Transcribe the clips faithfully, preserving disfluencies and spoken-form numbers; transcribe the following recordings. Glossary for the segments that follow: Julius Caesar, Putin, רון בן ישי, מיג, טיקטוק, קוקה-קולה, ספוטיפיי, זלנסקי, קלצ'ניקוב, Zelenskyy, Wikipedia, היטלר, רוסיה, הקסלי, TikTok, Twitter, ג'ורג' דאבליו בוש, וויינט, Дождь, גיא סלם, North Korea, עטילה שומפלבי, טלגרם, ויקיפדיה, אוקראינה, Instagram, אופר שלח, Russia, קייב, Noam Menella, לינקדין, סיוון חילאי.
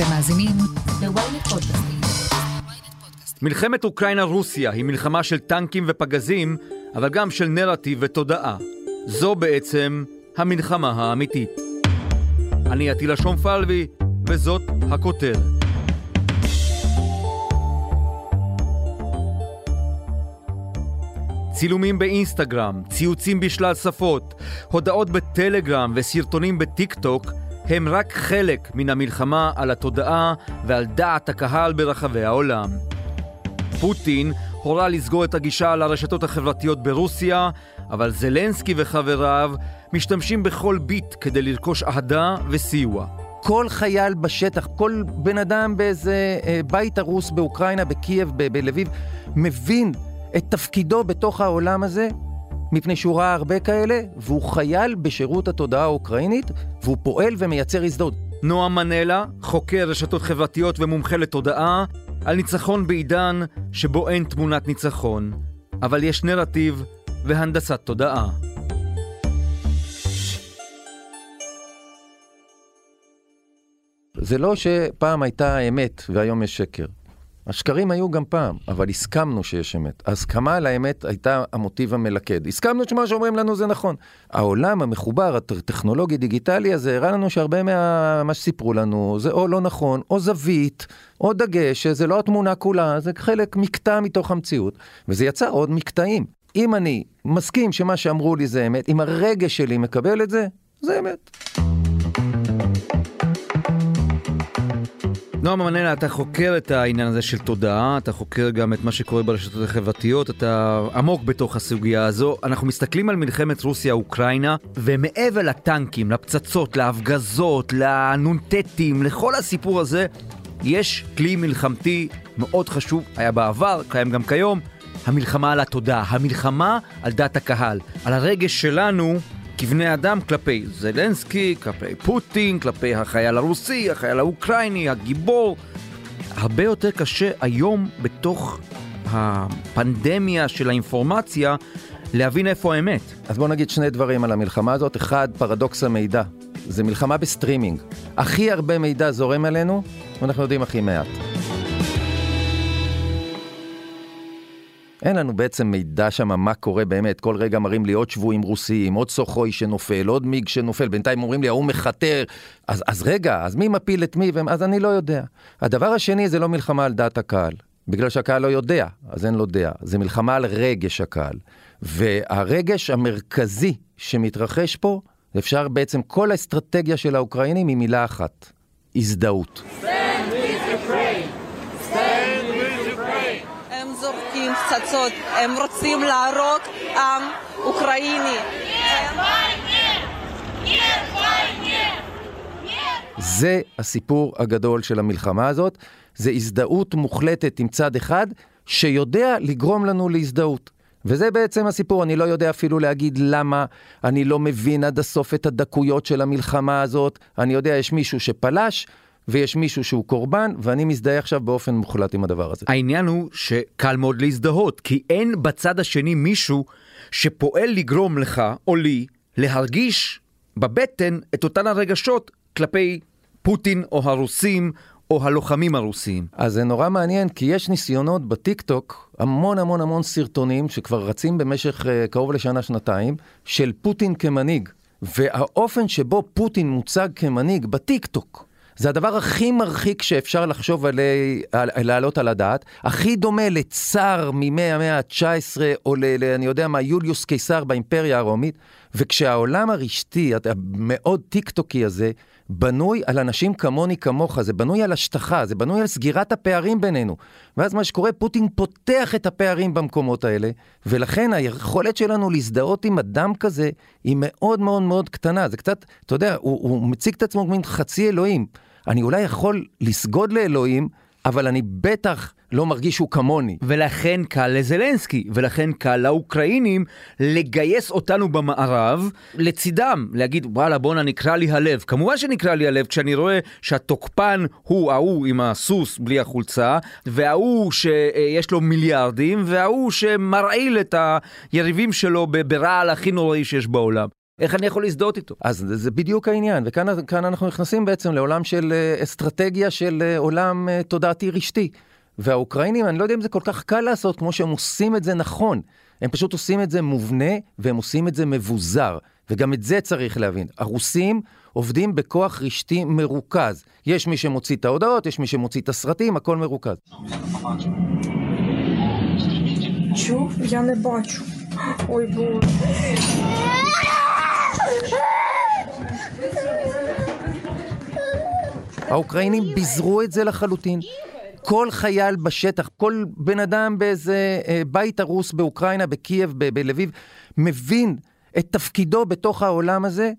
אתם מאזינים ל-וויינט פודקאסטים. מלחמת אוקראינה-רוסיה היא מלחמה של טנקים ופגזים, אבל גם של נרטיב ותודעה. זו בעצם המלחמה האמיתית. אני עטילה שומפלבי, וזאת הכותרת. צילומים באינסטגרם, ציוצים בשלל שפות, הודעות בטלגרם וסרטונים בטיקטוק הם רק חלק מן המלחמה על התודעה ועל דעת הקהל ברחבי העולם. פוטין הורה לסגור את הגישה על הרשתות החברתיות ברוסיה, אבל זלנסקי וחבריו משתמשים בכל ביט כדי לרכוש אהדה וסיוע. כל חייל בשטח, כל בן אדם באיזה בית הרוס באוקראינה, בקייב, בלביב, מבין את תפקידו בתוך העולם הזה, מפני שהוא ראה הרבה כאלה, והוא חייל בשירות התודעה האוקראינית, והוא פועל ומייצר הזדהות. נועם מנלה, חוקר רשתות חברתיות ומומחה לתודעה, על ניצחון בעידן שבו אין תמונת ניצחון, אבל יש נרטיב והנדסת תודעה. זה לא שפעם הייתה האמת והיום יש שקר. השקרים היו גם פעם, אבל הסכמנו שיש אמת. ההסכמה על האמת הייתה המוטיב המלכד. הסכמנו שמה שאומרים לנו זה נכון. העולם המחובר, הטכנולוגי-דיגיטלי הזה, הראה לנו שהרבה מה... מה שסיפרו לנו, זה או לא נכון, או זווית, או דגש, שזה לא התמונה כולה, זה חלק מקטע מתוך המציאות, וזה יצא עוד מקטעים. אם אני מסכים שמה שאמרו לי זה אמת, אם הרגש שלי מקבל את זה, זה אמת. נועם מנלה, אתה חוקר את העניין הזה של תודעה, אתה חוקר גם את מה שקורה ברשתות החברתיות, אתה עמוק בתוך הסוגיה הזו. אנחנו מסתכלים על מלחמת רוסיה-אוקראינה, ומעבר לטנקים, לפצצות, להפגזות, לנונטטים, לכל הסיפור הזה, יש כלי מלחמתי מאוד חשוב, היה בעבר, קיים גם כיום, המלחמה על התודעה, המלחמה על דעת הקהל, על הרגש שלנו כבני אדם כלפי זלנסקי, כלפי פוטין, כלפי החייל הרוסי, החייל האוקראיני, הגיבור. הרבה יותר קשה היום בתוך הפנדמיה של האינפורמציה להבין איפה האמת. אז בוא נגיד שני דברים על המלחמה הזאת. אחד, פרדוקס המידע. זה מלחמה בסטרימינג. הכי הרבה מידע זורם עלינו, ואנחנו יודעים הכי מעט. אין לנו בעצם מידע שמה מה קורה באמת, כל רגע מראים לי עוד שבועים רוסיים, עוד סוחוי שנופל, עוד מיג שנופל, בינתיים אומרים לי, הוא מחתר, אז, אז רגע, אז מי מפיל את מי, אז אני לא יודע. הדבר השני זה לא מלחמה על דעת הקהל, בגלל שהקהל לא יודע, אז אין לו דעה, זה מלחמה על רגש הקהל, והרגש המרכזי שמתרחש פה, אפשר בעצם כל האסטרטגיה של האוקראינים היא מילה אחת, הזדהות. פצצות, הם רוצים להרוג עם אוקראיני. זה הסיפור הגדול של המלחמה הזאת, זה הזדהות מוחלטת עם צד אחד, שיודע לגרום לנו להזדהות. וזה בעצם הסיפור, אני לא יודע אפילו להגיד למה, אני לא מבין עד הסוף את הדקויות של המלחמה הזאת, אני יודע יש מישהו שפלש, ויש מישהו שהוא קורבן, ואני מזדהה עכשיו באופן מוחלט עם הדבר הזה. העניין הוא שקל מאוד להזדהות, כי אין בצד השני מישהו שפועל לגרום לך או לי להרגיש בבטן את אותן הרגשות כלפי פוטין או הרוסים או הלוחמים הרוסים. אז זה נורא מעניין, כי יש ניסיונות בטיקטוק, המון המון המון סרטונים שכבר רצים במשך uh, קרוב לשנה שנתיים, של פוטין כמנהיג, והאופן שבו פוטין מוצג כמנהיג בטיקטוק, זה הדבר הכי מרחיק שאפשר לחשוב עלי, על, לעלות על הדעת, הכי דומה לצאר מימי המאה ה-תשע עשרה, או ל, ל, אני יודע מה, יוליוס קיסר באימפריה הרומית, וכשהעולם הרשתי, המאוד טיקטוקי הזה, בנוי על אנשים כמוני כמוך, זה בנוי על השטחה, זה בנוי על סגירת הפערים בינינו, ואז מה שקורה, פוטין פותח את הפערים במקומות האלה, ולכן היכולת שלנו להזדהות עם אדם כזה, היא מאוד מאוד מאוד קטנה, זה קצת, אתה יודע, הוא, הוא מציג את עצמו כמו חצי אלוהים, אני אולי יכול לסגוד לאלוהים, אבל אני בטח לא מרגיש שהוא כמוני. ולכן קל לזלנסקי, ולכן קל לאוקראינים לגייס אותנו במערב לצידם, להגיד, וואלה, בונה, נקרא לי הלב. כמובן שנקרא לי הלב, כשאני רואה שהתוקפן הוא ההוא עם הסוס בלי החולצה, וההוא שיש לו מיליארדים, וההוא שמרעיל את היריבים שלו ברעל הכי נוראי שיש בעולם. איך אני יכול להזדהות איתו? אז זה בדיוק העניין, וכאן אנחנו נכנסים בעצם לעולם של אסטרטגיה של עולם תודעתי רשתי. והאוקראינים, אני לא יודע אם זה כל כך קל לעשות כמו שהם עושים את זה נכון. הם פשוט עושים את זה מובנה, והם עושים את זה מבוזר. וגם את זה צריך להבין. הרוסים עובדים בכוח רשתי מרוכז. יש מי שמוציא את ההודעות, יש מי שמוציא את הסרטים, הכל מרוכז. Чё? Я не бачу. Ой, боже. האוקראינים ביזרו את זה לחלוטין. כל חייל בשטח, כל בן אדם באיזה בית הרוס באוקראינה, בקייב, בלביב, מבין את תפקידו בתוך העולם הזה,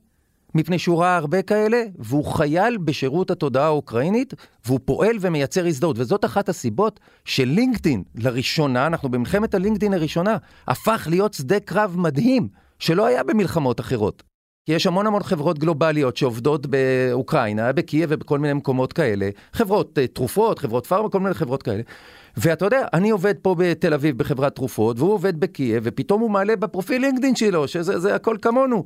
מפני שהוא ראה הרבה כאלה, והוא חייל בשירות התודעה האוקראינית, והוא פועל ומייצר הזדהות. וזאת אחת הסיבות של לינקדין לראשונה, אנחנו במלחמת הלינקדין הראשונה, הפך להיות שדה קרב מדהים, שלא היה במלחמות אחרות. כי יש המון המון חברות גלובליות שעובדות באוקראינה, בקייב ובכל מיני מקומות כאלה, חברות תרופות, חברות פארמה, כל מיני חברות כאלה. ואתה יודע, אני עובד פה בתל אביב בחברת תרופות, והוא עובד בקייב, ופתאום הוא מעלה בפרופיל לינקדין שלו, שזה זה הכל כמונו.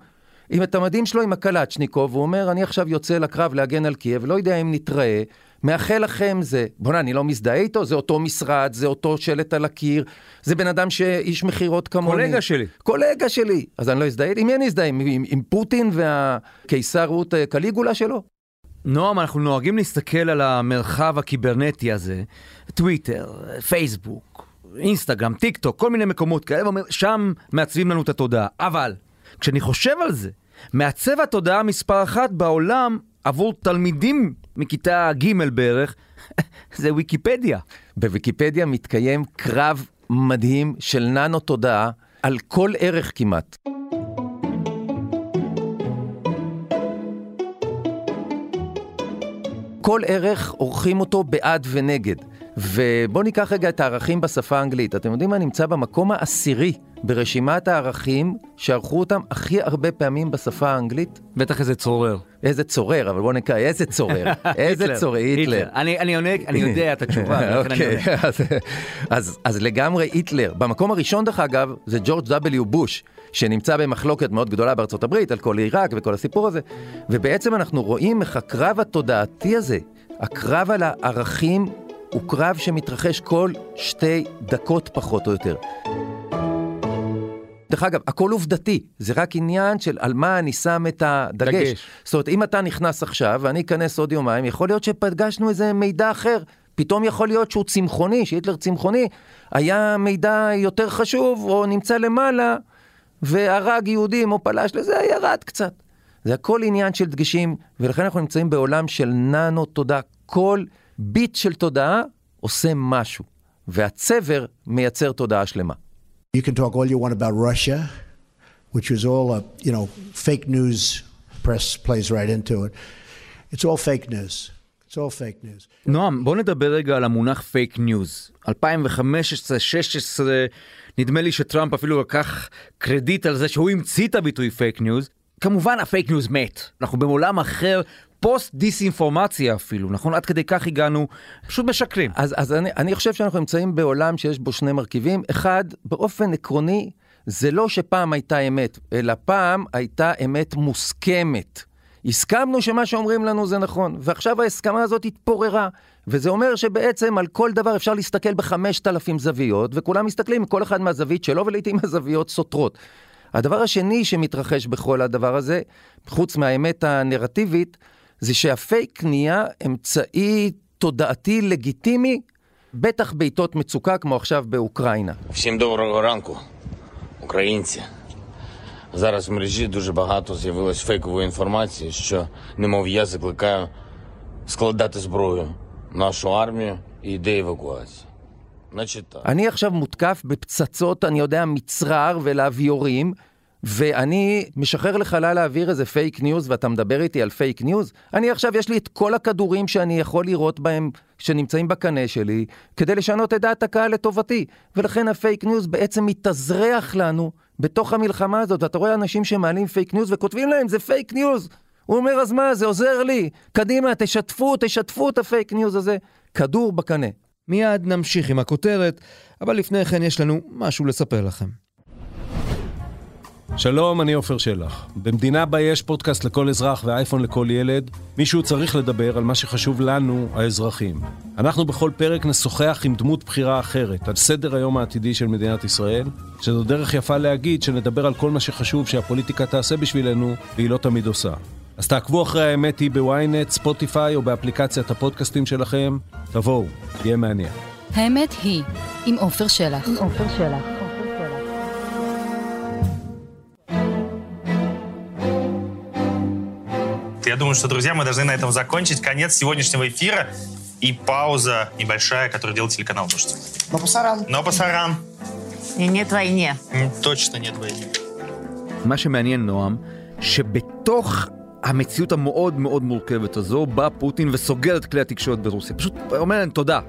עם את המדים שלו, עם הקלצ'ניקוב, והוא אומר, אני עכשיו יוצא לקרב להגן על קייב, לא יודע אם נתראה, מאחל לכם זה, בונה, אני לא מזדהה איתו, זה אותו משרד, זה אותו שלט על הקיר, זה בן אדם שאיש מחירות כמוני. קולגה שלי. קולגה שלי. אז אני לא הזדהה, עם מי אני הזדהה? עם, עם, עם פוטין והקיסרות קליגולה שלו? נועם, אנחנו נוהגים להסתכל על המרחב הקיברנטי הזה, טוויטר, פייסבוק, אינסטגרם, טיק טוק, כל מיני מקומות כאלה, שם מעצבים לנו את התודעה, אבל כשאני חושב על זה, מעצב התודעה מספר אחת בעולם עבור תלמידים מכיתה ג' בערך, זה ויקיפדיה. בוויקיפדיה מתקיים קרב מדהים של ננו תודעה על כל ערך כמעט. כל ערך עורכים אותו בעד ונגד. ובוא ניקח רגע את הערכים בשפה האנגלית. אתם יודעים מה נמצא במקום העשירי ברשימת הערכים שערכו אותם הכי הרבה פעמים בשפה האנגלית? בטח איזה צורר. איזה צורר, אבל בוא נקרא, איזה צורר. איזה צורר, היטלר. אני יודע את התשובה. אוקיי, אז לגמרי היטלר. במקום הראשון דרך אגב, זה ג'ורג' דאבליו בוש, שנמצא במחלוקת מאוד גדולה בארצות הברית, על כל עיראק וכל הסיפור הזה. ובעצם אנחנו רואים איך הקרב התודעתי הזה, הקרב על הערכים, הוא קרב שמתרחש כל שתי דקות פחות או יותר. דרך אגב, הכל עובדתי, זה רק עניין של על מה אני שם את הדגש. דגש. זאת אומרת, אם אתה נכנס עכשיו ואני אכנס עוד יומיים, יכול להיות שפגשנו איזה מידע אחר, פתאום יכול להיות שהוא צמחוני, שהיטלר צמחוני, היה מידע יותר חשוב או נמצא למעלה, והרג יהודים או פלש לזה, ירד קצת. זה הכל עניין של דגשים, ולכן אנחנו נמצאים בעולם של ננו תודעה. כל ביט של תודעה עושה משהו, והצבר מייצר תודעה שלמה. You can talk all you want about Russia, which is all a, you know, fake news press plays right into it. It's all fake news. It's all fake news. נועם, בוא נדבר רגע על המונח fake news. אלפיים וחמש עשרה שש עשרה, נדמה לי שטראמפ אפילו לקח קרדיט על זה שהוא המציא את הביטוי fake news. כמובן, ה-fake news מת. אנחנו בעולם אחר, פוסט דיסאינפורמציה אפילו, נכון? עד כדי כך הגענו, פשוט משקרים. אז, אז אני, אני חושב שאנחנו נמצאים בעולם שיש בו שני מרכיבים. אחד, באופן עקרוני, זה לא שפעם הייתה אמת, אלא פעם הייתה אמת מוסכמת. הסכמנו שמה שאומרים לנו זה נכון, ועכשיו ההסכמה הזאת התפוררה, וזה אומר שבעצם על כל דבר אפשר להסתכל בחמשת אלפים זוויות, וכולם מסתכלים, כל אחד מהזווית שלו, ולעיתים הזוויות סותרות. הדבר השני שמתרחש בכל הדבר הזה, חוץ מהאמת הנרטיבית, זה שהפייק נהיה אמצעי תודעתי לגיטימי, בטח בעיתות מצוקה כמו עכשיו באוקראינה. Всім доброго ранку, українці. Зараз в мережі дуже багато з'явилось фейкової інформації, що немов я закликаю складати зброю нашу армію і йде евакуація. אני עכשיו מותקף בפצצות, אני יודע, מצרר ולאוויורים, ואני משחרר לחלל האוויר איזה פייק ניוז, ואתה מדבר איתי על פייק ניוז, אני עכשיו יש לי את כל הכדורים שאני יכול לראות בהם, שנמצאים בקנה שלי, כדי לשנות את דעת הקהל לטובתי, ולכן הפייק ניוז בעצם מתאזרח לנו בתוך המלחמה הזאת, ואתה רואה אנשים שמעלים פייק ניוז וכותבים להם, זה פייק ניוז, הוא אומר, אז מה, זה עוזר לי, קדימה, תשתפו, תשתפו את הפייק ניוז הזה, כדור בקנה. מיד נמשיך עם הכותרת, אבל לפני כן יש לנו משהו לספר לכם. שלום, אני אופר שלח. במדינה בה יש פודקאסט לכל אזרח ואייפון לכל ילד, מישהו צריך לדבר על מה שחשוב לנו, האזרחים. אנחנו בכל פרק נשוחח עם דמות בחירה אחרת, על סדר היום העתידי של מדינת ישראל, שזו דרך יפה להגיד שנדבר על כל מה שחשוב שהפוליטיקה תעשה בשבילנו, והיא לא תמיד עושה. אז תעקבו אחרי האמת היא בוויינט, ספוטיפיי או באפליקציית הפודקאסטים שלכם. תבואו, תהיה מעניין. האמת היא עם אופר שלח. עם אופר שלח. Я думаю, что, друзья, мы должны на этом закончить. Конец сегодняшнего эфира и пауза небольшая, которую делает телеканал «Дождь». Но пасаран. Но пасаран. И нет войне. Точно нет войне. מה שמעניין, נועם, שבתוך המציאות המאוד מאוד מורכבת הזו, בא פוטין וסוגר את כלי התקשורת ברוסיה. פשוט אומר להם תודה.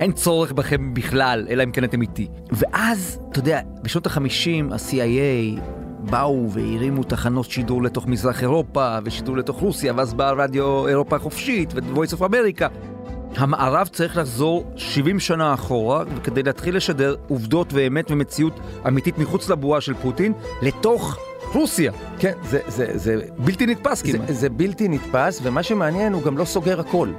אין צורך בכם בכלל, אלא אם כן אתם איתי. ואז, אתה יודע, בשנות ה-חמישים, ה-סי איי איי... באו והרימו תחנות שידור לתוך מזרח אירופה ושידור לתוך רוסיה, ואז באה רדיו אירופה חופשית ו-Voice of America. המערב צריך לחזור שבעים שנה אחורה וכדי להתחיל לשדר עובדות ואמת ומציאות אמיתית מחוץ לבועה של פוטין לתוך רוסיה. כן, זה, זה, זה בלתי נתפס כמעט. זה, זה בלתי נתפס, ומה שמעניין הוא גם לא סוגר הכל.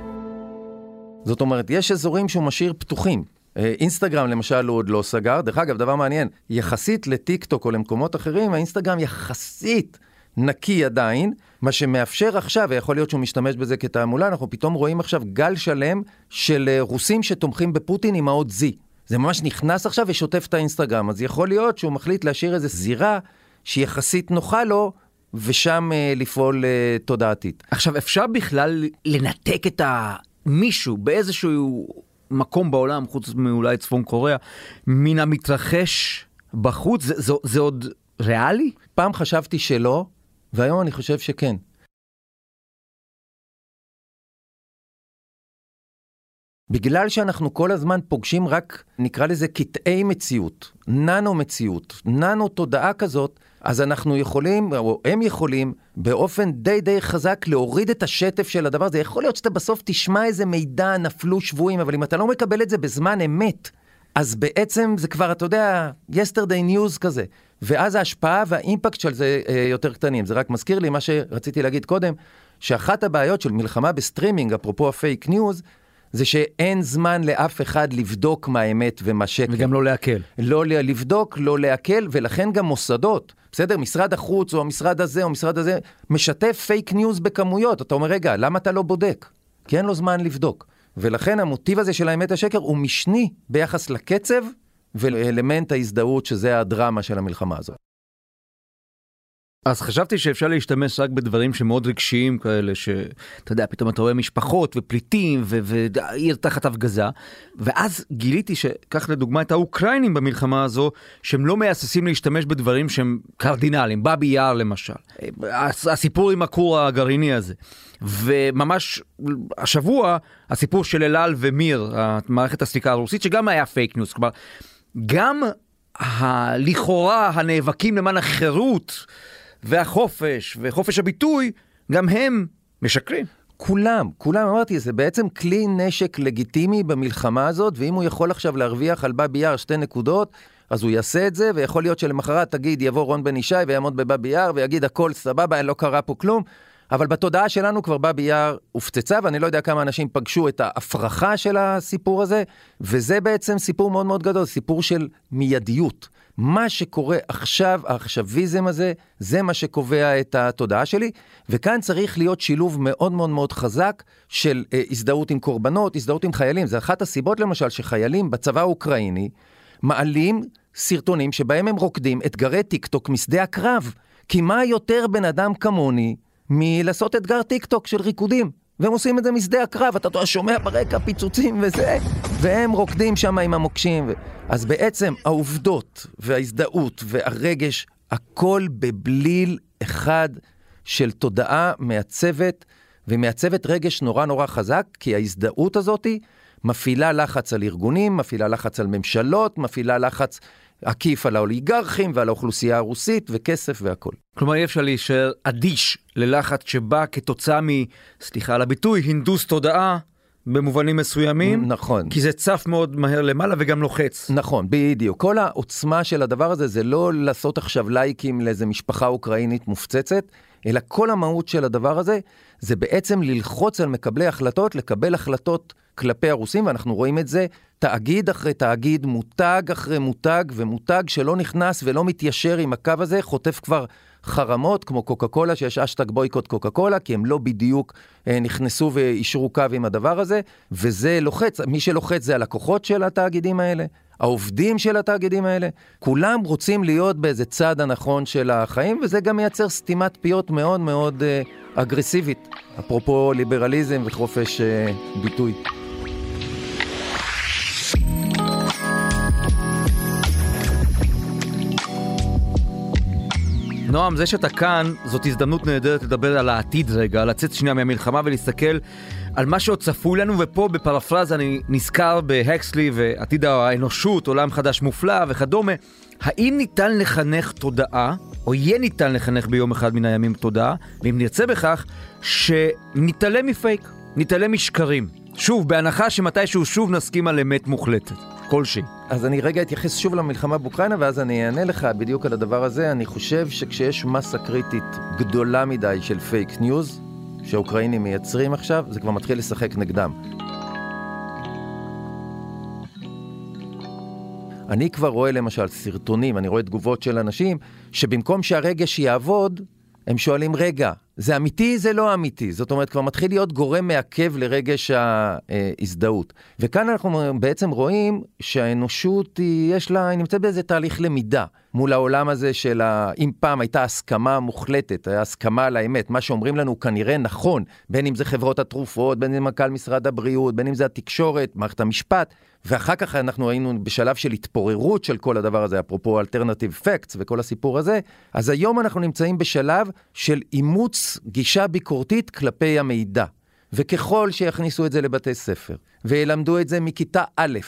זאת אומרת, יש אזורים שהוא משאיר פתוחים. אינסטגרם למשל הוא עוד לא סגר, דרך אגב דבר מעניין, יחסית לטיקטוק או למקומות אחרים, האינסטגרם יחסית נקי עדיין, מה שמאפשר עכשיו, ויכול להיות שהוא משתמש בזה כתעמולה, אנחנו פתאום רואים עכשיו גל שלם של רוסים שתומכים בפוטין עם האות זי, זה ממש נכנס עכשיו ושוטף את האינסטגרם, אז יכול להיות שהוא מחליט להשאיר איזה זירה שיחסית נוחה לו, ושם לפעול תודעתית. עכשיו אפשר בכלל לנתק את מישהו באיזשהו מקום בעולם, חוץ מאולי צפון קוריאה, מן המתרחש בחוץ, זה, זה, זה עוד ריאלי? פעם חשבתי שלא, והיום אני חושב שכן. בגלל שאנחנו כל הזמן פוגשים רק, נקרא לזה קטעי מציאות, ננו מציאות, ננו תודעה כזאת, אז אנחנו יכולים, או הם יכולים, באופן די די חזק להוריד את השטף של הדבר הזה. יכול להיות שאתה בסוף תשמע איזה מידע, נפלו שבועים, אבל אם אתה לא מקבל את זה בזמן אמת, אז בעצם זה כבר, אתה יודע, yesterday news כזה. ואז ההשפעה והאימפקט של זה יותר קטנים. זה רק מזכיר לי מה שרציתי להגיד קודם, שאחת הבעיות של מלחמה בסטרימינג, אפרופו הפייק ניוז, זה שאין זמן לאף אחד לבדוק מה האמת ומה שקר. וגם לא להקל. לא לבדוק, לא להקל, ולכן גם מוסדות, בסדר? משרד החוץ או המשרד הזה או משרד הזה, משתף פייק ניוז בכמויות. אתה אומר, רגע, למה אתה לא בודק? כי אין לו זמן לבדוק. ולכן המוטיב הזה של האמת השקר הוא משני ביחס לקצב ולאלמנט ההזדהות, שזה הדרמה של המלחמה הזאת. אז חשבתי שאפשר להשתמש רק בדברים שמאוד רגשיים כאלה, שאתה יודע, פתאום אתה רואה משפחות ופליטים ועיר תחת הפגזה, ואז גיליתי שכך לדוגמה את האוקראינים במלחמה הזו, שהם לא מייססים להשתמש בדברים שהם קרדינליים, בבי יאר למשל, הסיפור עם הכור הגרעיני הזה. וממש השבוע הסיפור של אלאל ומיר, מערכת הסליקה הרוסית, שגם היה פייק ניוס, כלומר, גם הלכאורה הנאבקים למען החירות, והחופש, וחופש הביטוי, גם הם משקרים. כולם, כולם, אמרתי, זה בעצם כלי נשק לגיטימי במלחמה הזאת, ואם הוא יכול עכשיו להרוויח על בבי יאר שתי נקודות, אז הוא יעשה את זה, ויכול להיות שלמחרת תגיד, יבוא רון בן ישי ויעמוד בבבי יאר, ויגיד, הכל סבבה, לא קרה פה כלום, אבל בתודעה שלנו כבר בבי יאר הופצצה, ואני לא יודע כמה אנשים פגשו את ההפרחה של הסיפור הזה, וזה בעצם סיפור מאוד מאוד גדול, סיפור של מיידיות. מה שקורה עכשיו, העכשוויזם הזה, זה מה שקובע את התודעה שלי, וכאן צריך להיות שילוב מאוד מאוד מאוד חזק של אה, הזדהות עם קורבנות, הזדהות עם חיילים. זה אחת הסיבות למשל שחיילים בצבא האוקראיני מעלים סרטונים שבהם הם רוקדים אתגרי טיקטוק משדה הקרב, כי מה יותר בן אדם כמוני מלעשות אתגר טיקטוק של ריקודים? והם עושים את זה משדה הקרב, אתה שומע ברקע פיצוצים וזה, והם רוקדים שם עם המוקשים. ו... אז בעצם העובדות וההזדהות והרגש, הכל בבליל אחד של תודעה מעצבת, ומעצבת רגש נורא נורא חזק, כי ההזדהות הזאת מפעילה לחץ על ארגונים, מפעילה לחץ על ממשלות, מפעילה לחץ עקיף על האוליגרכים ועל האוכלוסייה הרוסית וכסף והכל. כלומר, אי אפשר להישאר אדיש ללחץ שבא כתוצאה מ, סליחה על הביטוי, הינדוס תודעה במובנים מסוימים, נכון. כי זה צף מאוד מהר למעלה וגם לוחץ. נכון, בדיוק. כל העוצמה של הדבר הזה זה לא לעשות עכשיו לייקים לאיזה משפחה אוקראינית מופצצת, אלא כל המהות של הדבר הזה זה בעצם ללחוץ על מקבלי החלטות, לקבל החלטות כלפי הרוסים, ואנחנו רואים את זה תאגיד אחרי תאגיד, מותג אחרי מותג, ומותג שלא נכנס ולא מתיישר עם הקו הזה, חוטף כבר חרמות, כמו קוקה-קולה, שיש אשטג בויקוט קוקה-קולה, כי הם לא בדיוק נכנסו ואישרו קו עם הדבר הזה, וזה לוחץ, מי שלוחץ זה הלקוחות של התאגידים האלה, העובדים של התאגידים האלה, כולם רוצים להיות באיזה צד הנכון של החיים, וזה גם מייצר סתימת פיות מאוד מאוד אגרסיבית, אפרופו ליברליזם וחופש ביטוי. נועם, זה שאתה כאן, זאת הזדמנות נהדרת לדבר על העתיד רגע, לצאת שנייה מהמלחמה ולהסתכל על מה שעוד צפוי לנו, ופה בפרפרז אני נזכר בהקסלי ועתיד האנושות, עולם חדש מופלא וכדומה. האם ניתן לחנך תודעה, או יהיה ניתן לחנך ביום אחד מן הימים תודעה, ואם נרצה בכך, שנתעלם מפייק, נתעלם משקרים. שוב, בהנחה שמתישהו שוב נסכים על אמת מוחלטת. כלשהי. אז אני רגע אתייחס שוב למלחמה באוקראינה, ואז אני אענה לך בדיוק על הדבר הזה. אני חושב שכשיש מסה קריטית גדולה מדי של פייק ניוז, שהאוקראינים מייצרים עכשיו, זה כבר מתחיל לשחק נגדם. אני כבר רואה למשל סרטונים, אני רואה תגובות של אנשים, שבמקום שהרגש יעבוד, הם שואלים, רגע, זה אמיתי, זה לא אמיתי. זאת אומרת, כבר מתחיל להיות גורם מעכב לרגש ההזדהות. וכאן אנחנו בעצם רואים שהאנושות היא, יש לה, היא נמצאת באיזה תהליך למידה מול העולם הזה של, אם פעם הייתה הסכמה מוחלטת, הסכמה על האמת, מה שאומרים לנו כנראה נכון, בין אם זה חברות התרופות, בין אם מנכ"ל משרד הבריאות, בין אם זה התקשורת, מערכת המשפט, ואחר כך אנחנו היינו בשלב של התפוררות של כל הדבר הזה, אפרופו אלטרנטיב פקטס וכל הסיפור הזה, אז היום אנחנו נמצאים בשלב של אימוץ גישה ביקורתית כלפי המידע, וככל שיכניסו את זה לבתי ספר, וילמדו את זה מכיתה א',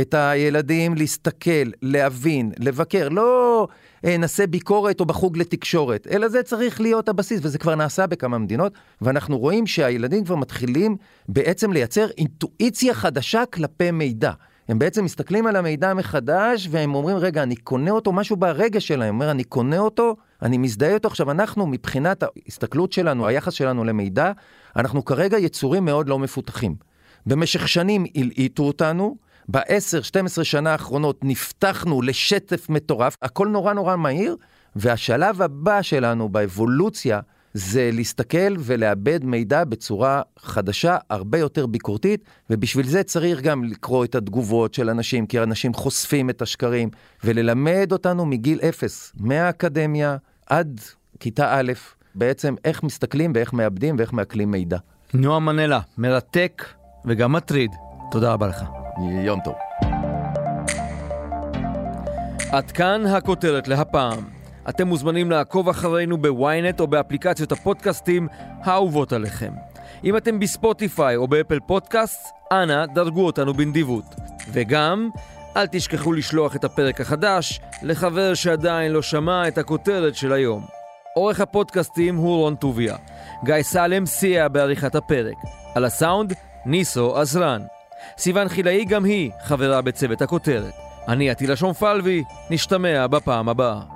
את הילדים להסתכל, להבין, לבקר, לא נעשה ביקורת או בחוג לתקשורת, אלא זה צריך להיות הבסיס, וזה כבר נעשה בכמה מדינות, ואנחנו רואים שהילדים כבר מתחילים בעצם לייצר אינטואיציה חדשה כלפי מידע. הם בעצם מסתכלים על המידע מחדש, והם אומרים, רגע, אני קונה אותו, משהו ברגע שלהם, אומר, אני קונה אותו, אני מזדהה אותו. עכשיו, אנחנו מבחינת ההסתכלות שלנו, היחס שלנו למידע, אנחנו כרגע יצורים מאוד לא מפותחים. במשך שנים הלעיטו אותנו, ב-עשר שתים עשרה שנה האחרונות נפתחנו לשטף מטורף, הכל נורא נורא מהיר, והשלב הבא שלנו באבולוציה זה להסתכל ולאבד מידע בצורה חדשה, הרבה יותר ביקורתית, ובשביל זה צריך גם לקרוא את התגובות של אנשים, כי אנשים חושפים את השקרים, וללמד אותנו מגיל אפס, מהאקדמיה עד כיתה א', בעצם איך מסתכלים ואיך מאבדים ואיך מעכלים מידע. נועם מנלה, מרתק וגם מטריד. תודה רבה לך. יום טוב. עד כאן הכותרת להפעם. אתם מוזמנים לעקוב אחרינו בוויינט או באפליקציות הפודקאסטים האהובות עליכם. אם אתם בספוטיפיי או באפל פודקאסט, אנא דרגו אותנו בנדיבות. וגם, אל תשכחו לשלוח את הפרק החדש לחבר שעדיין לא שמע את הכותרת של היום. עורך הפודקאסטים הוא רון טוביה. גיא סלם סייע בעריכת הפרק. על הסאונד, ניסו עזרן. סיוון חילאי גם היא חברה בצוות הכותרת. אני עטילה שומפלבי, נשתמע בפעם הבאה.